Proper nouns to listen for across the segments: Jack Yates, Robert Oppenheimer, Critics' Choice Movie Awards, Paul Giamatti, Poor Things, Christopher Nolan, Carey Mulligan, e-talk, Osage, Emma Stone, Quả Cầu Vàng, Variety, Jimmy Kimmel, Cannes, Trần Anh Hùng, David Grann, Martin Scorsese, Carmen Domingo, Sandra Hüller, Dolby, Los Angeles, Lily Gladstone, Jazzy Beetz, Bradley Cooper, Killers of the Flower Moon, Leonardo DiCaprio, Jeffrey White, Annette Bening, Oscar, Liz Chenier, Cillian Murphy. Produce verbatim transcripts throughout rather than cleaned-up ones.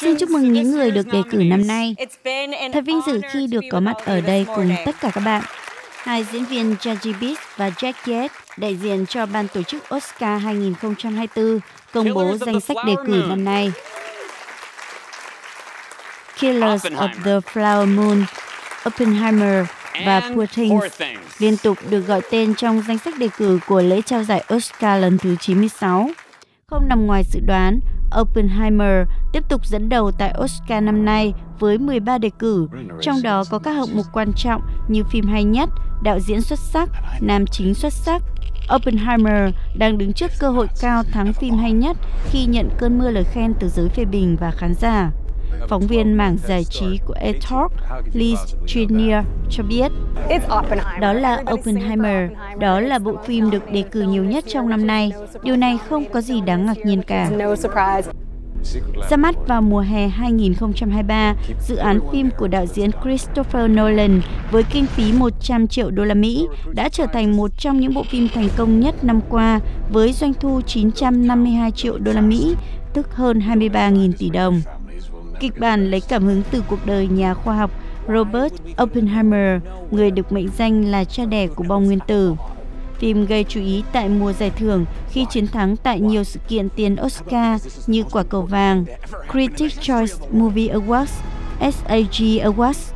Xin chúc mừng những người được đề cử năm nay. Thật vinh dự khi được có mặt ở đây cùng tất cả các bạn. Hai diễn viên Jazzy Beetz và Jack Yates, đại diện cho ban tổ chức Oscar hai không hai tư, công bố danh sách đề cử năm nay. Killers of the Flower Moon, Oppenheimer và Poor Things liên tục được gọi tên trong danh sách đề cử của lễ trao giải Oscar lần thứ chín mươi sáu. Không nằm ngoài dự đoán, Oppenheimer tiếp tục dẫn đầu tại Oscar năm nay với mười ba đề cử, trong đó có các hạng mục quan trọng như phim hay nhất, đạo diễn xuất sắc, nam chính xuất sắc. Oppenheimer đang đứng trước cơ hội cao thắng phim hay nhất khi nhận cơn mưa lời khen từ giới phê bình và khán giả. Phóng viên mảng giải trí của e-talk Liz Chenier cho biết, đó là Oppenheimer, đó là bộ phim được đề cử nhiều nhất trong năm nay. Điều này không có gì đáng ngạc nhiên cả. Ra mắt vào mùa hè hai không hai ba, dự án phim của đạo diễn Christopher Nolan với kinh phí một trăm triệu đô la Mỹ đã trở thành một trong những bộ phim thành công nhất năm qua với doanh thu chín trăm năm mươi hai triệu đô la Mỹ, tức hơn hai mươi ba nghìn tỷ đồng. Kịch bản lấy cảm hứng từ cuộc đời nhà khoa học Robert Oppenheimer, người được mệnh danh là cha đẻ của bom nguyên tử. Phim gây chú ý tại mùa giải thưởng khi chiến thắng tại nhiều sự kiện tiền Oscar như Quả Cầu Vàng, Critics' Choice Movie Awards, ét a giê Awards.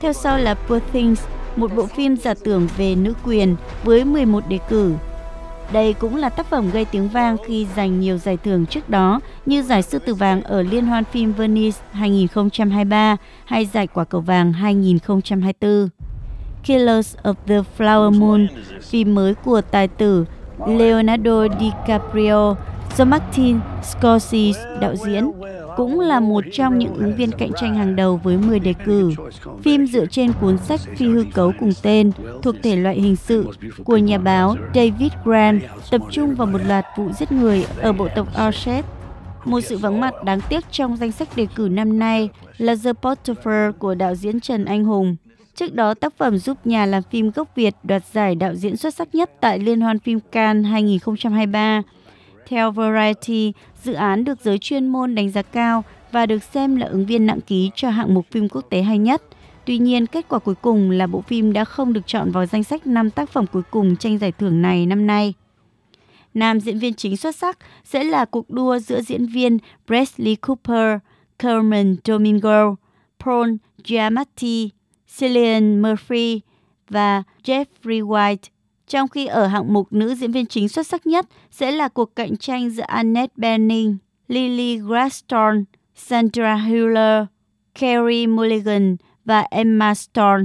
Theo sau là Poor Things, một bộ phim giả tưởng về nữ quyền với mười một đề cử. Đây cũng là tác phẩm gây tiếng vang khi giành nhiều giải thưởng trước đó như giải Sư tử vàng ở Liên hoan phim Venice hai không hai ba hay giải Quả Cầu Vàng hai không hai tư. Killers of the Flower Moon, phim mới của tài tử Leonardo DiCaprio do Martin Scorsese đạo diễn, cũng là một trong những ứng viên cạnh tranh hàng đầu với mười đề cử. Phim dựa trên cuốn sách phi hư cấu cùng tên thuộc thể loại hình sự của nhà báo David Grann, tập trung vào một loạt vụ giết người ở bộ tộc Osage. Một sự vắng mặt đáng tiếc trong danh sách đề cử năm nay là The Photographer của đạo diễn Trần Anh Hùng. Trước đó, tác phẩm giúp nhà làm phim gốc Việt đoạt giải đạo diễn xuất sắc nhất tại Liên hoan phim Cannes hai không hai ba. Theo Variety, dự án được giới chuyên môn đánh giá cao và được xem là ứng viên nặng ký cho hạng mục phim quốc tế hay nhất. Tuy nhiên, kết quả cuối cùng là bộ phim đã không được chọn vào danh sách năm tác phẩm cuối cùng tranh giải thưởng này năm nay. Nam diễn viên chính xuất sắc sẽ là cuộc đua giữa diễn viên Bradley Cooper, Carmen Domingo, Paul Giamatti, Cillian Murphy và Jeffrey White. Trong khi ở hạng mục nữ diễn viên chính xuất sắc nhất sẽ là cuộc cạnh tranh giữa Annette Bening, Lily Gladstone, Sandra Hüller, Carey Mulligan và Emma Stone.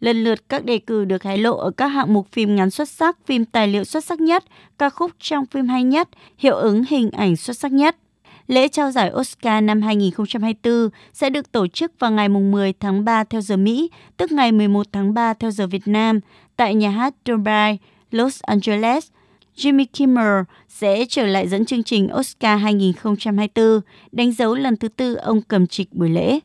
Lần lượt các đề cử được hé lộ ở các hạng mục phim ngắn xuất sắc, phim tài liệu xuất sắc nhất, ca khúc trong phim hay nhất, hiệu ứng hình ảnh xuất sắc nhất. Lễ trao giải Oscar năm hai không hai tư sẽ được tổ chức vào ngày mười tháng ba theo giờ Mỹ, tức ngày mười một tháng ba theo giờ Việt Nam, tại nhà hát Dolby, Los Angeles. Jimmy Kimmel sẽ trở lại dẫn chương trình Oscar hai không hai tư, đánh dấu lần thứ tư ông cầm trịch buổi lễ.